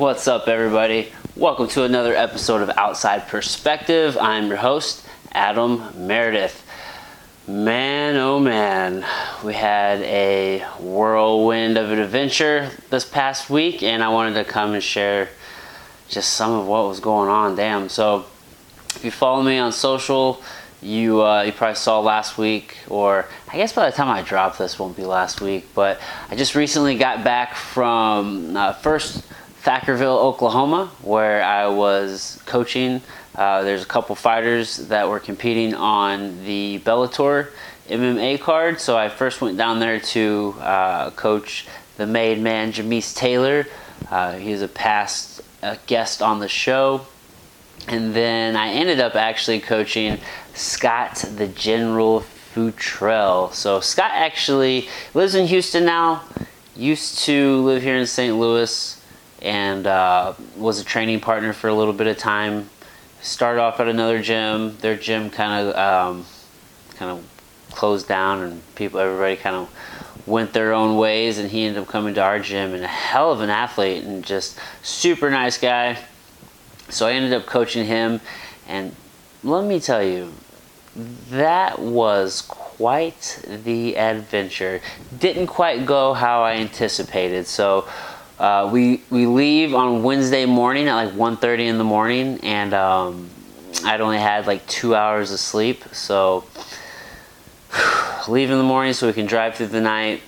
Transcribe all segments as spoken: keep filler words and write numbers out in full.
What's up, everybody? Welcome to another episode of Outside Perspective. I'm your host, Adam Meredith. Man, oh man, we had a whirlwind of an adventure this past week, and I wanted to come and share just some of what was going on. Damn. So if you follow me on social, you uh, you probably saw last week, or I guess by the time I drop this won't be last week, but I just recently got back from uh, first Thackerville, Oklahoma, where I was coaching. Uh, there's a couple fighters that were competing on the Bellator M M A card, so I first went down there to uh, coach the made man, Jamise Taylor. Uh, he's a past uh, guest on the show. And then I ended up actually coaching Scott the General Futrell. So Scott actually lives in Houston now, used to live here in Saint Louis, and uh, was a training partner for a little bit of time. Started off at another gym. Their gym kind of um, kind of closed down, and people, everybody kind of went their own ways. And he ended up coming to our gym, and a hell of an athlete, and just super nice guy. So I ended up coaching him, and let me tell you, that was quite the adventure. Didn't quite go how I anticipated. So. Uh, we we leave on Wednesday morning at like one thirty in the morning, and um, I'd only had like two hours of sleep, so leave in the morning so we can drive through the night.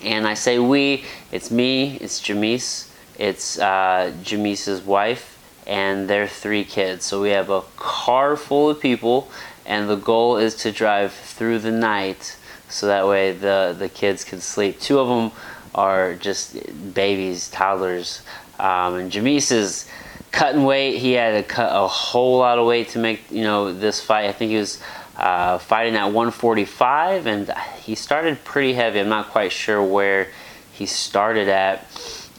And I say we, it's me, it's Jamise, it's uh, Jamise's wife, and their three kids. So we have a car full of people, and the goal is to drive through the night so that way the, the kids can sleep. Two of them are just babies, toddlers, um, and Jamise is cutting weight. He had to cut a whole lot of weight to make, you know, this fight. I think he was uh, fighting at one forty-five, and he started pretty heavy. I'm not quite sure where he started at,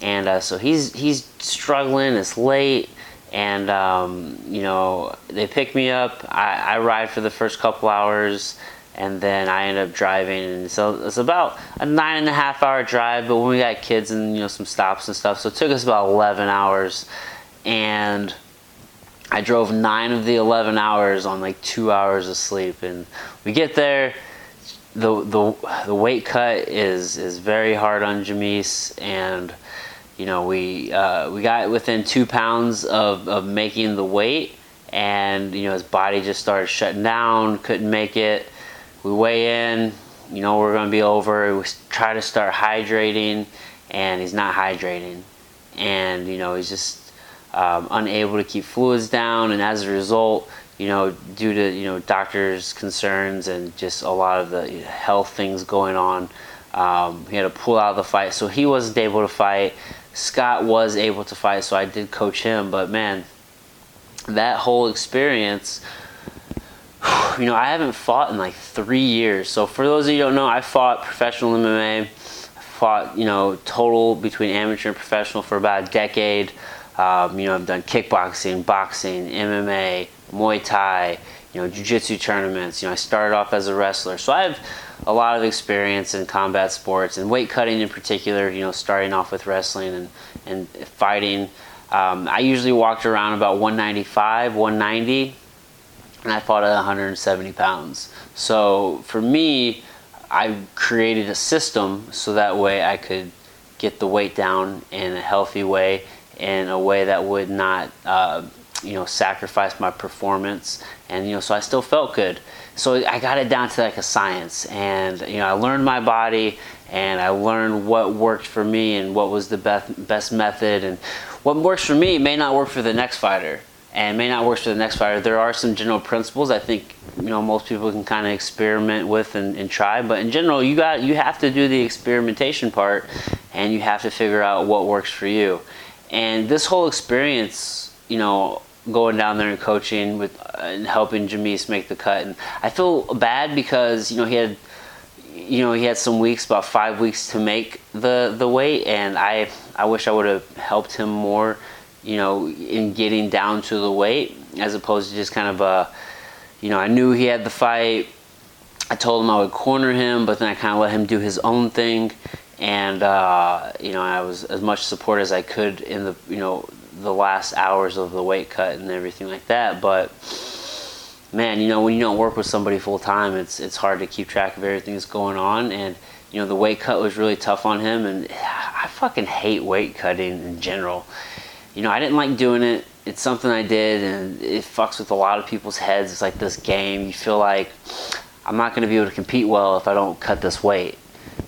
and uh, so he's he's struggling. It's late, and um, you know, they pick me up. I, I ride for the first couple hours. And then I ended up driving, and so it's about a nine and a half hour drive, but when we got kids and, you know, some stops and stuff, so it took us about eleven hours, and I drove nine of the eleven hours on like two hours of sleep. And we get there, the the, the weight cut is is very hard on Jamise, and you know, we uh, we got within two pounds of, of making the weight, and you know, his body just started shutting down, couldn't make it. We weigh in, you know, we're going to be over. We try to start hydrating, and he's not hydrating. And, you know, he's just um, unable to keep fluids down. And as a result, you know, due to, you know, doctors' concerns and just a lot of the health things going on, um, he had to pull out of the fight. So he wasn't able to fight. Scott was able to fight, so I did coach him. But, man, that whole experience... You know, I haven't fought in like three years. So for those of you who don't know, I fought professional M M A. I fought, you know, total between amateur and professional for about a decade. Um, you know, I've done kickboxing, boxing, M M A, Muay Thai, you know, jiu-jitsu tournaments. You know, I started off as a wrestler. So I have a lot of experience in combat sports and weight cutting in particular, you know, starting off with wrestling and, and fighting. Um, I usually walked around about one ninety-five, one ninety. And I fought at one seventy pounds. So for me, I created a system so that way I could get the weight down in a healthy way, in a way that would not, uh, you know, sacrifice my performance. And, you know, so I still felt good. So I got it down to like a science, and, you know, I learned my body, and I learned what worked for me and what was the best, best method. And what works for me may not work for the next fighter. And may not work for the next fighter. There are some general principles I think, you know, most people can kind of experiment with and, and try, but in general, you got you have to do the experimentation part, and you have to figure out what works for you. And this whole experience, you know, going down there and coaching with uh, and helping Jamise make the cut, and I feel bad because, you know, he had you know he had some weeks, about five weeks to make the the weight, and I I wish I would have helped him more, you know, in getting down to the weight, as opposed to just kind of, uh, you know, I knew he had the fight. I told him I would corner him, but then I kind of let him do his own thing. and uh, you know, I was as much support as I could in the, you know, the last hours of the weight cut and everything like that. But man, you know, when you don't work with somebody full time, it's it's hard to keep track of everything that's going on. And you know, the weight cut was really tough on him, and I fucking hate weight cutting in general. You know, I didn't like doing it. It's something I did, and it fucks with a lot of people's heads. It's like this game. You feel like I'm not going to be able to compete well if I don't cut this weight.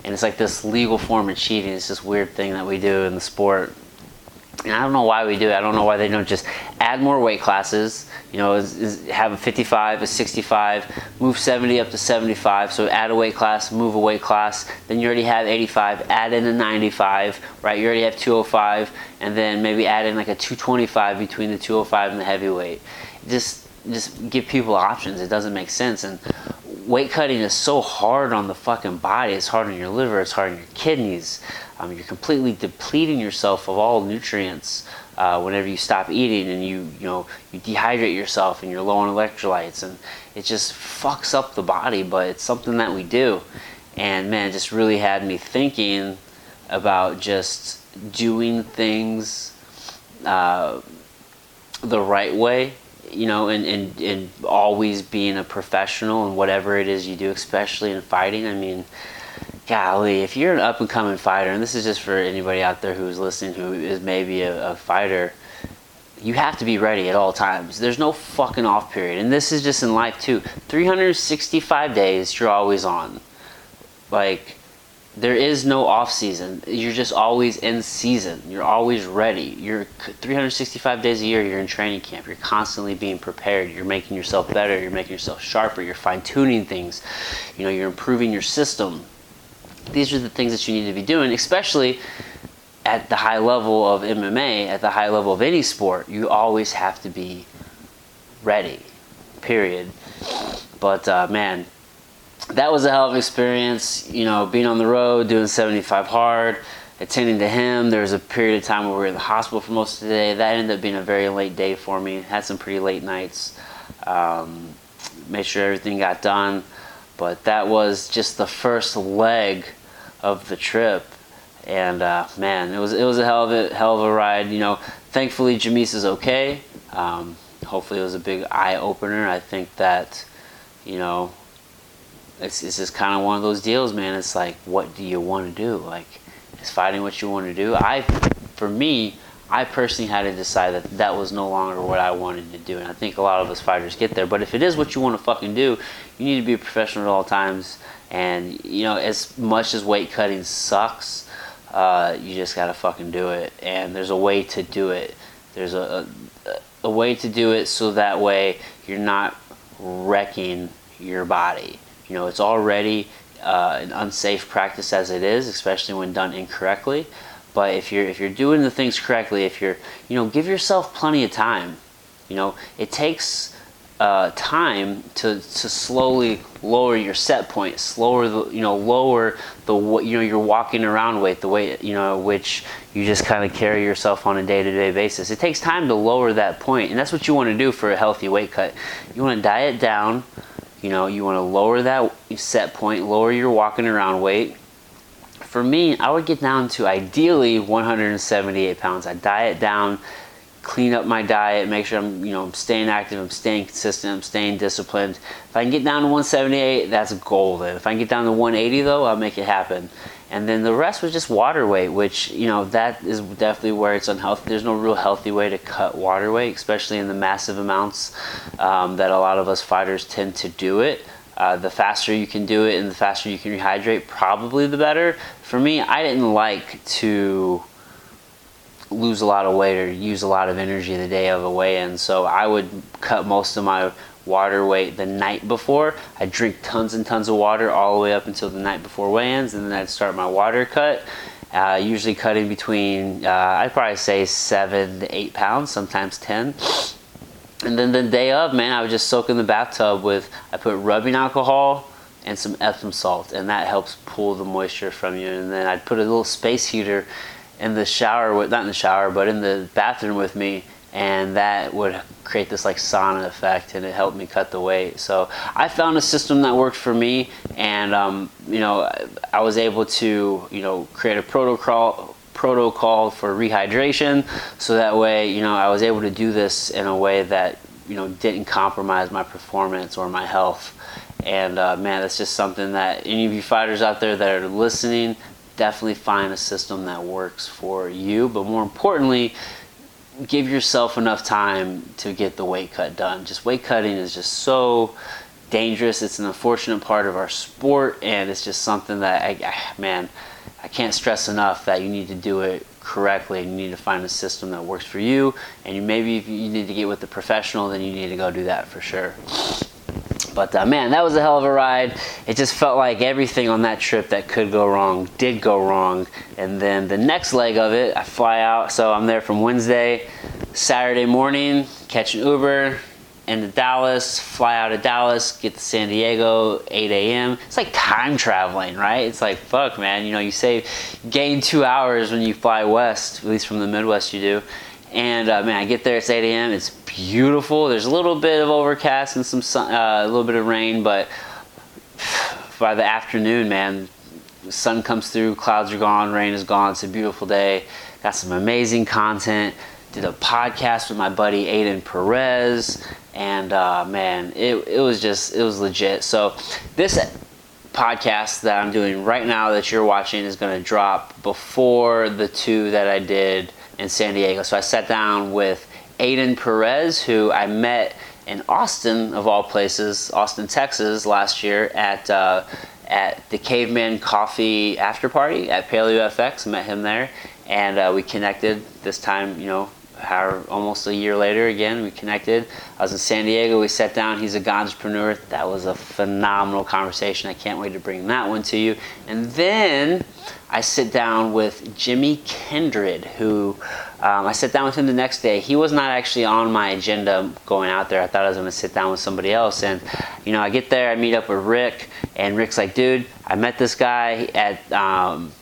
And it's like this legal form of cheating. It's this weird thing that we do in the sport. And I don't know why we do it. I don't know why they don't just add more weight classes. You know, is, is have a fifty-five, a sixty-five, move seventy up to seventy-five. So add a weight class, move a weight class. Then you already have eighty-five, add in a ninety-five, right? You already have two oh five, and then maybe add in like a two twenty-five between the two oh five and the heavyweight. Just, just give people options. It doesn't make sense. And weight cutting is so hard on the fucking body. It's hard on your liver. It's hard on your kidneys. Um, you're completely depleting yourself of all nutrients uh, whenever you stop eating, and you you know you dehydrate yourself, and you're low on electrolytes, and it just fucks up the body. But it's something that we do, and man, it just really had me thinking about just doing things uh, the right way. You know, and, and, and always being a professional in whatever it is you do, especially in fighting. I mean, golly, if you're an up-and-coming fighter, and this is just for anybody out there who's listening who is maybe a, a fighter, you have to be ready at all times. There's no fucking off period. And this is just in life, too. three hundred sixty-five days, you're always on. Like, there is no off season. You're just always in season. You're always ready. You're three hundred sixty-five days a year, you're in training camp. You're constantly being prepared. You're making yourself better. You're making yourself sharper. You're fine-tuning things. You know, you're improving your system. These are the things that you need to be doing, especially at the high level of M M A, at the high level of any sport. You always have to be ready, period. But, uh, man, that was a hell of an experience, you know, being on the road, doing seventy-five hard, attending to him. There was a period of time where we were in the hospital for most of the day. That ended up being a very late day for me. Had some pretty late nights. Um, made sure everything got done. But that was just the first leg of the trip. And, uh, man, it was it was a hell of a, hell of a ride. You know, thankfully, Jamise is okay. Um, hopefully it was a big eye-opener. I think that, you know, It's, it's just kind of one of those deals, man. It's like, what do you want to do? Like, is fighting what you want to do? I, for me, I personally had to decide that that was no longer what I wanted to do. And I think a lot of us fighters get there. But if it is what you want to fucking do, you need to be a professional at all times. And, you know, as much as weight cutting sucks, uh, you just got to fucking do it. And there's a way to do it. There's a, a, a way to do it so that way you're not wrecking your body. You know, it's already uh, an unsafe practice as it is, especially when done incorrectly. But if you're if you're doing the things correctly, if you're, you know, give yourself plenty of time. You know, it takes uh, time to to slowly lower your set point, slower the, you know, lower the you know your walking around weight, the weight you know which you just kind of carry yourself on a day-to-day basis. It takes time to lower that point, and that's what you want to do for a healthy weight cut. You want to diet down. You know, you want to lower that set point, lower your walking around weight. For me, I would get down to ideally one hundred seventy-eight pounds. I diet down, clean up my diet, make sure I'm, you know, I'm staying active, I'm staying consistent, I'm staying disciplined. If I can get down to one seventy-eight, that's golden. If I can get down to one eighty, though, I'll make it happen. And then the rest was just water weight, which, you know, that is definitely where it's unhealthy. There's no real healthy way to cut water weight, especially in the massive amounts um, that a lot of us fighters tend to do it. Uh, the faster you can do it and the faster you can rehydrate, probably the better. For me, I didn't like to lose a lot of weight or use a lot of energy the day of a weigh-in, so I would cut most of my water weight the night before. I drink tons and tons of water all the way up until the night before weigh-ins, and then I'd start my water cut, uh, usually cutting between, uh, I'd probably say seven to eight pounds, sometimes ten. And then the day of, man, I would just soak in the bathtub with, I put rubbing alcohol and some Epsom salt, and that helps pull the moisture from you. And then I'd put a little space heater in the shower, with, not in the shower, but in the bathroom with me, and that would create this like sauna effect, and it helped me cut the weight. So I found a system that worked for me, and um, you know, I was able to, you know, create a protocol protocol for rehydration, so that way, you know, I was able to do this in a way that, you know, didn't compromise my performance or my health. And uh, man, that's just something that any of you fighters out there that are listening, definitely find a system that works for you, but more importantly, give yourself enough time to get the weight cut done. Just weight cutting is just so dangerous. It's an unfortunate part of our sport, and it's just something that, I, man, I can't stress enough that you need to do it correctly. You need to find a system that works for you, and you maybe if you need to get with the professional, then you need to go do that for sure. But uh, man, that was a hell of a ride. It just felt like everything on that trip that could go wrong did go wrong. And then the next leg of it, I fly out. So I'm there from Wednesday, Saturday morning, catch an Uber into Dallas, fly out of Dallas, get to San Diego, eight a.m. It's like time traveling, right? It's like, fuck, man. You know, you save, gain two hours when you fly west, at least from the Midwest you do. And uh, man, I get there, it's eight a.m. It's beautiful. There's a little bit of overcast and some sun, uh, a little bit of rain, but by the afternoon, man, the sun comes through, clouds are gone, rain is gone. It's a beautiful day. Got some amazing content. Did a podcast with my buddy Aiden Perez, and uh, man, it it was just it was legit. So this podcast that I'm doing right now that you're watching is going to drop before the two that I did in San Diego. So I sat down with Aiden Perez, who I met in Austin, of all places, Austin, Texas, last year at uh, at the Caveman Coffee After Party at Paleo F X. Met him there, and uh, we connected. This time, you know, however, almost a year later, again, we connected. I was in San Diego. We sat down. He's a entrepreneur. That was a phenomenal conversation. I can't wait to bring that one to you. And then I sit down with Jimmy Kendred, who um, I sat down with him the next day. He was not actually on my agenda going out there. I thought I was going to sit down with somebody else. And, you know, I get there. I meet up with Rick. And Rick's like, dude, I met this guy at um,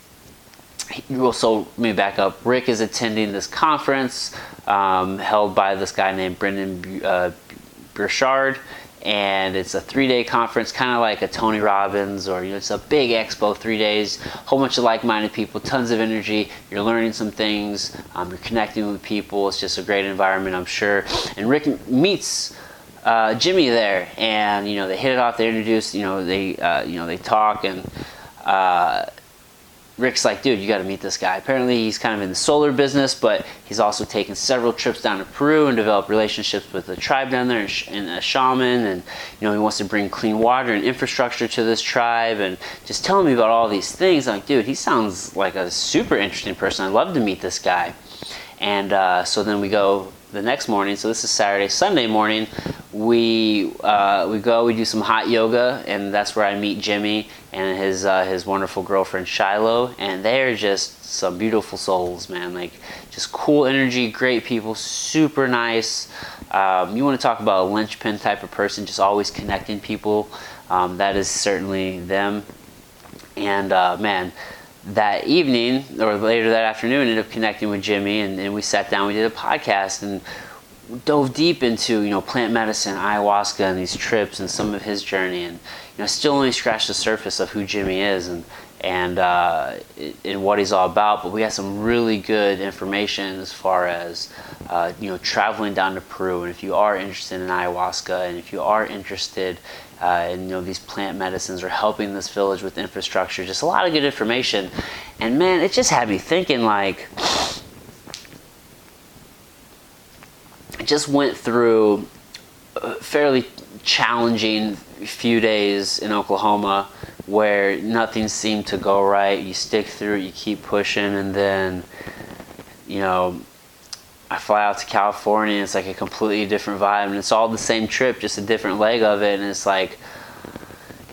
– So let me back up. Rick is attending this conference um, held by this guy named Brendan uh, Burchard, and it's a three-day conference, kind of like a Tony Robbins, or you know, it's a big expo, three days, whole bunch of like-minded people, tons of energy. You're learning some things, um, you're connecting with people. It's just a great environment, I'm sure. And Rick meets uh, Jimmy there, and you know, they hit it off. They introduce, you know, they uh, you know, they talk and. Uh, Rick's like, dude, you got to meet this guy. Apparently, he's kind of in the solar business, but he's also taken several trips down to Peru and developed relationships with a tribe down there and, sh- and a shaman. And, you know, he wants to bring clean water and infrastructure to this tribe and just telling me about all these things. I'm like, dude, he sounds like a super interesting person. I'd love to meet this guy. And uh, so then we go the next morning. So this is Saturday, Sunday morning. We uh, we go, we do some hot yoga, and that's where I meet Jimmy and his uh, his wonderful girlfriend Shiloh, and they're just some beautiful souls, man. Like, just cool energy, great people, super nice. Um, you want to talk about a linchpin type of person, just always connecting people. Um, that is certainly them. And uh, man, that evening or later that afternoon, ended up connecting with Jimmy, and, and we sat down, we did a podcast, and dove deep into, you know, plant medicine, ayahuasca, and these trips and some of his journey. And, you know, still only scratched the surface of who Jimmy is and and uh, and what he's all about. But we had some really good information as far as, uh, you know, traveling down to Peru. And if you are interested in ayahuasca, and if you are interested uh, in, you know, these plant medicines or helping this village with infrastructure, just a lot of good information. And man, it just had me thinking, like, just went through a fairly challenging few days in Oklahoma where nothing seemed to go right. You stick through it, you keep pushing, and then, you know, I fly out to California, and it's like a completely different vibe, and it's all the same trip, just a different leg of it. And it's like,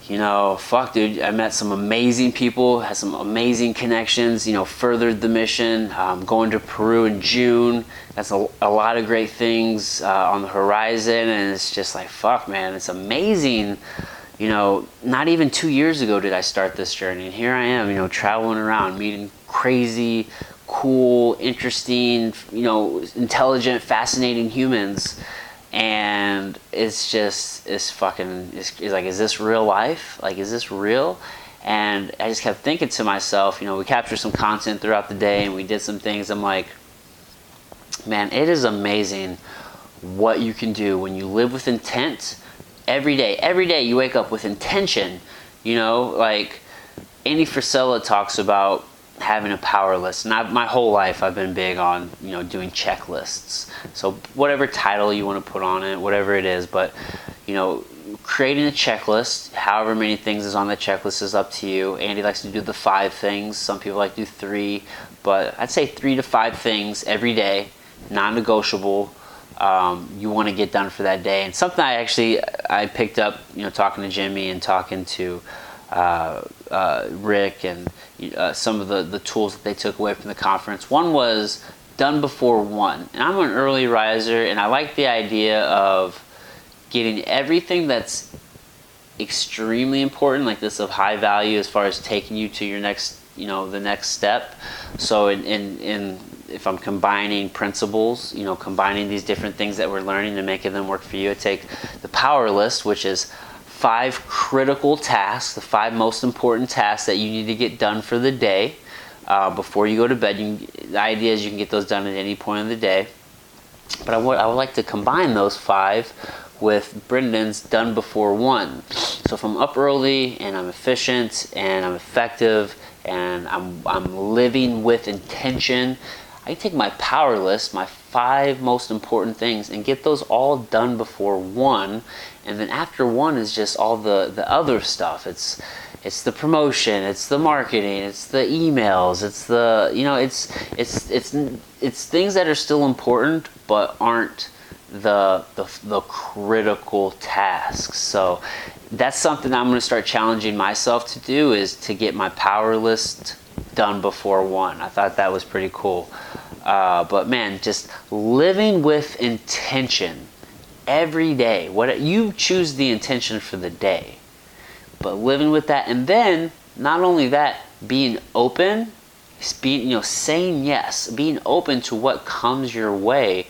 you know, fuck, dude, I met some amazing people, had some amazing connections, you know, furthered the mission. Um, going to Peru in June, that's a, a lot of great things uh, on the horizon. And it's just like, fuck, man, it's amazing. You know, not even two years ago did I start this journey. And here I am, you know, traveling around, meeting crazy, cool cool, interesting, you know, intelligent, fascinating humans, and it's just, it's fucking, it's, it's like, is this real life? Like, is this real? And I just kept thinking to myself, you know, we captured some content throughout the day and we did some things. I'm like, man, it is amazing what you can do when you live with intent every day. Every day you wake up with intention, you know, like Andy Frisella talks about having a power list. And I've, my whole life I've been big on, you know, doing checklists. So whatever title you want to put on it, whatever it is, but, you know, creating a checklist, however many things is on the checklist is up to you. Andy likes to do the five things. Some people like to do three, but I'd say three to five things every day, non-negotiable, um, you want to get done for that day. And something I actually, I picked up, you know, talking to Jimmy and talking to uh, uh, Rick and uh, some of the, the tools that they took away from the conference. One was done before one. And I'm an early riser, and I like the idea of getting everything that's extremely important, like this of high value as far as taking you to your next, you know, the next step. So in, in, in if I'm combining principles, you know, combining these different things that we're learning and making them work for you, I take the power list, which is five critical tasks, the five most important tasks that you need to get done for the day uh, before you go to bed. You can, the idea is you can get those done at any point of the day. But I would, I would like to combine those five with Brendan's done before one. So if I'm up early and I'm efficient and I'm effective and I'm, I'm living with intention, I can take my power list, my five most important things, and get those all done before one. And then after one is just all the, the other stuff. It's it's the promotion, it's the marketing, it's the emails, it's the, you know, it's it's it's it's things that are still important but aren't the the, the critical tasks. So that's something I'm going to start challenging myself to do, is to get my power list done before one. I thought that was pretty cool. Uh, but man, just living with intention every day. What you choose the intention for the day, but living with that, and then not only that, being open, being, you know, saying yes, being open to what comes your way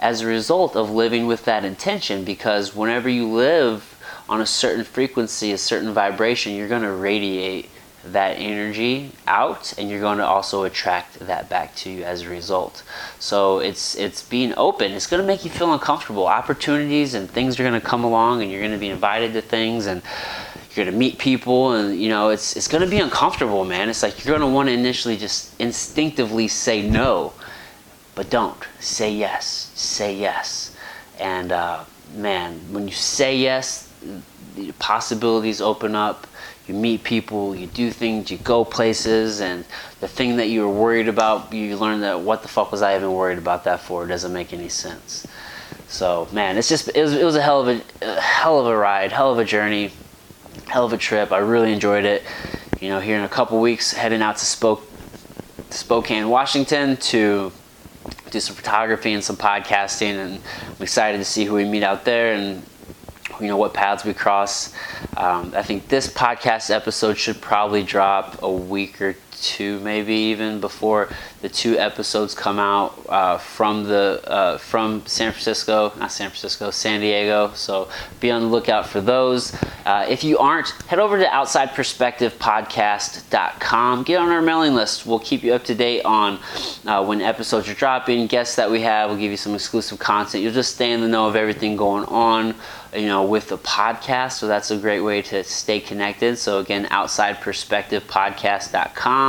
as a result of living with that intention. Because whenever you live on a certain frequency, a certain vibration, you're going to radiate that energy out, and you're going to also attract that back to you as a result. So it's it's being open. It's going to make you feel uncomfortable. Opportunities and things are going to come along, and you're going to be invited to things, and you're going to meet people, and you know it's it's going to be uncomfortable, man. It's like you're going to want to initially just instinctively say no, but don't. Say yes. Say yes. And uh, man, when you say yes, the possibilities open up. You meet people, you do things, you go places, and the thing that you were worried about, you learn that, what the fuck was I even worried about that for? It doesn't make any sense. So, man, it's just, it was, it was a hell of a, a hell of a ride, hell of a journey, hell of a trip. I really enjoyed it. You know, here in a couple weeks, heading out to Spok- Spokane, Washington to do some photography and some podcasting, and I'm excited to see who we meet out there and, you know, what paths we cross. Um, I think this podcast episode should probably drop a week or two, maybe even before the two episodes come out uh, from the uh, from San Francisco, not San Francisco, San Diego. So be on the lookout for those. Uh, if you aren't, head over to outside perspective podcast dot com. Get on our mailing list. We'll keep you up to date on uh, when episodes are dropping, guests that we have. We'll give you some exclusive content. You'll just stay in the know of everything going on, you know, with the podcast. So that's a great way to stay connected. So again, outside perspective podcast dot com.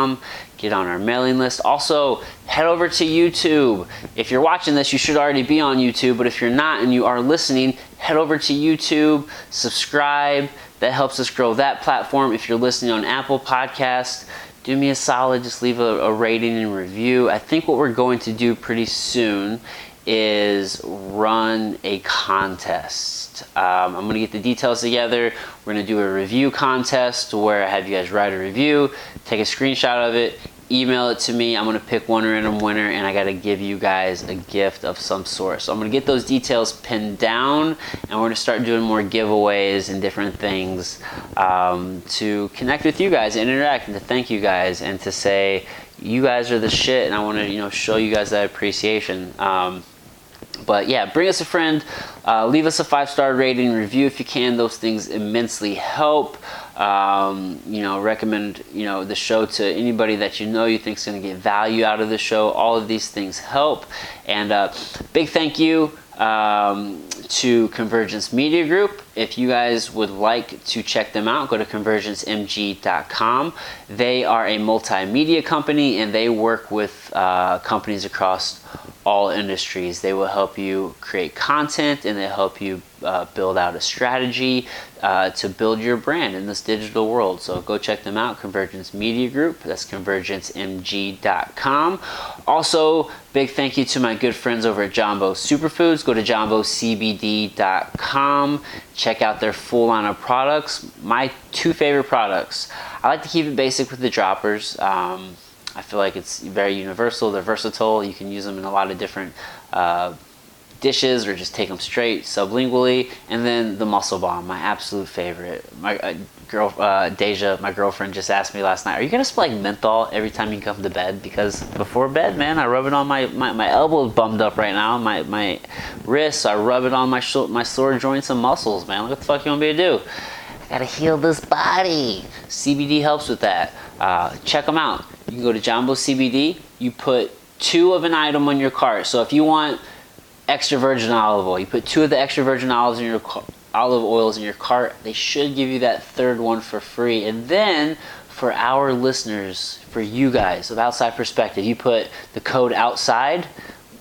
Get on our mailing list. Also, head over to YouTube. If you're watching this, you should already be on YouTube, but if you're not and you are listening, head over to YouTube, subscribe. That helps us grow that platform. If you're listening on Apple Podcasts, do me a solid, just leave a, a rating and review. I think what we're going to do pretty soon is run a contest. Um, I'm gonna get the details together. We're gonna do a review contest where I have you guys write a review, take a screenshot of it, email it to me. I'm gonna pick one random winner, and I gotta give you guys a gift of some sort. So I'm gonna get those details pinned down, and we're gonna start doing more giveaways and different things um, to connect with you guys and interact, and to thank you guys, and to say, you guys are the shit, and I want to, you know, show you guys that appreciation. Um, but yeah, bring us a friend, uh, leave us a five-star rating, review if you can. Those things immensely help. Um, you know, recommend, you know, the show to anybody that you know you think is going to get value out of the show. All of these things help. And uh, big thank you um, to Convergence Media Group. If you guys would like to check them out, go to convergence m g dot com. They are a multimedia company, and they work with uh, companies across all industries. They will help you create content, and they help you uh, build out a strategy uh, to build your brand in this digital world. So go check them out, Convergence Media Group. That's convergence m g dot com. Also, big thank you to my good friends over at Jambo Superfoods. Go to jambo c b d dot com. Check out their full line of products. My two favorite products. I like to keep it basic with the droppers. Um, I feel like it's very universal. They're versatile. You can use them in a lot of different uh, dishes, or just take them straight sublingually. And then the muscle bomb, my absolute favorite. My uh, girl, uh, Deja, my girlfriend, just asked me last night, "Are you gonna spray like menthol every time you come to bed?" Because before bed, man, I rub it on my my, my elbow's bummed up right now. My my wrists, I rub it on my sh- my sore joints and muscles, man. What the fuck you want me to do? I gotta heal this body. C B D helps with that. Uh, check them out. You can go to Jambo C B D. You put two of an item on your cart. So if you want extra virgin olive oil, you put two of the extra virgin olives in your olive oils in your cart. They should give you that third one for free. And then for our listeners, for you guys of Outside Perspective, you put the code OUTSIDE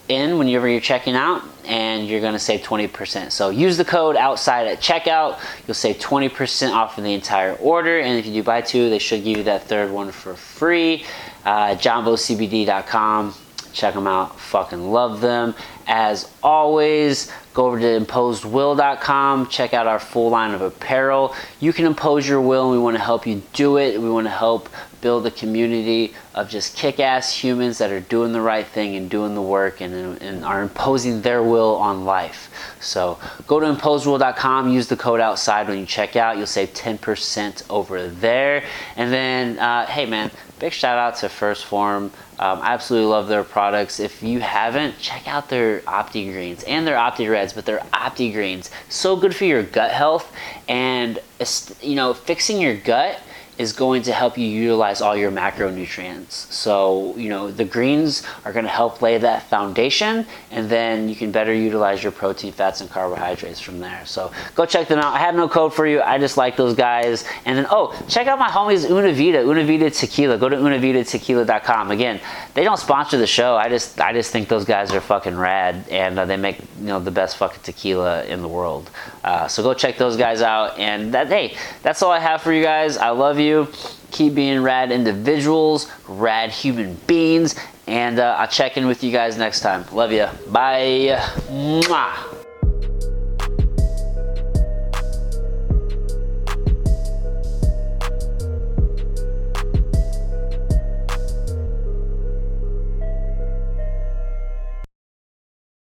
in whenever you're checking out, and you're gonna save twenty percent. So use the code OUTSIDE at checkout. You'll save twenty percent off of the entire order, and if you do buy two, they should give you that third one for free. Uh, jambo c b d dot com. Check them out. Fucking love them. As always, go over to imposed will dot com. Check out our full line of apparel. You can impose your will, and we want to help you do it. We want to help build a community of just kick-ass humans that are doing the right thing and doing the work, and, and are imposing their will on life. So go to imposed will dot com, use the code OUTSIDE when you check out. You'll save ten percent over there. And then, uh, hey man, big shout out to First Form. Um, I absolutely love their products. If you haven't, check out their Opti Greens and their Opti Reds, but their Opti Greens, so good for your gut health. And, you know, fixing your gut is going to help you utilize all your macronutrients. So, you know, the greens are gonna help lay that foundation, and then you can better utilize your protein, fats, and carbohydrates from there. So go check them out. I have no code for you. I just like those guys. And then, oh, check out my homies Una Vida, Una Vida Tequila. Go to una vida tequila dot com. Again, they don't sponsor the show. I just I just think those guys are fucking rad, and uh, they make, you know, the best fucking tequila in the world. Uh, so go check those guys out. And that, hey, that's all I have for you guys. I love you. You. Keep being rad individuals, rad human beings, and uh, I'll check in with you guys next time. Love ya. Bye. Mwah.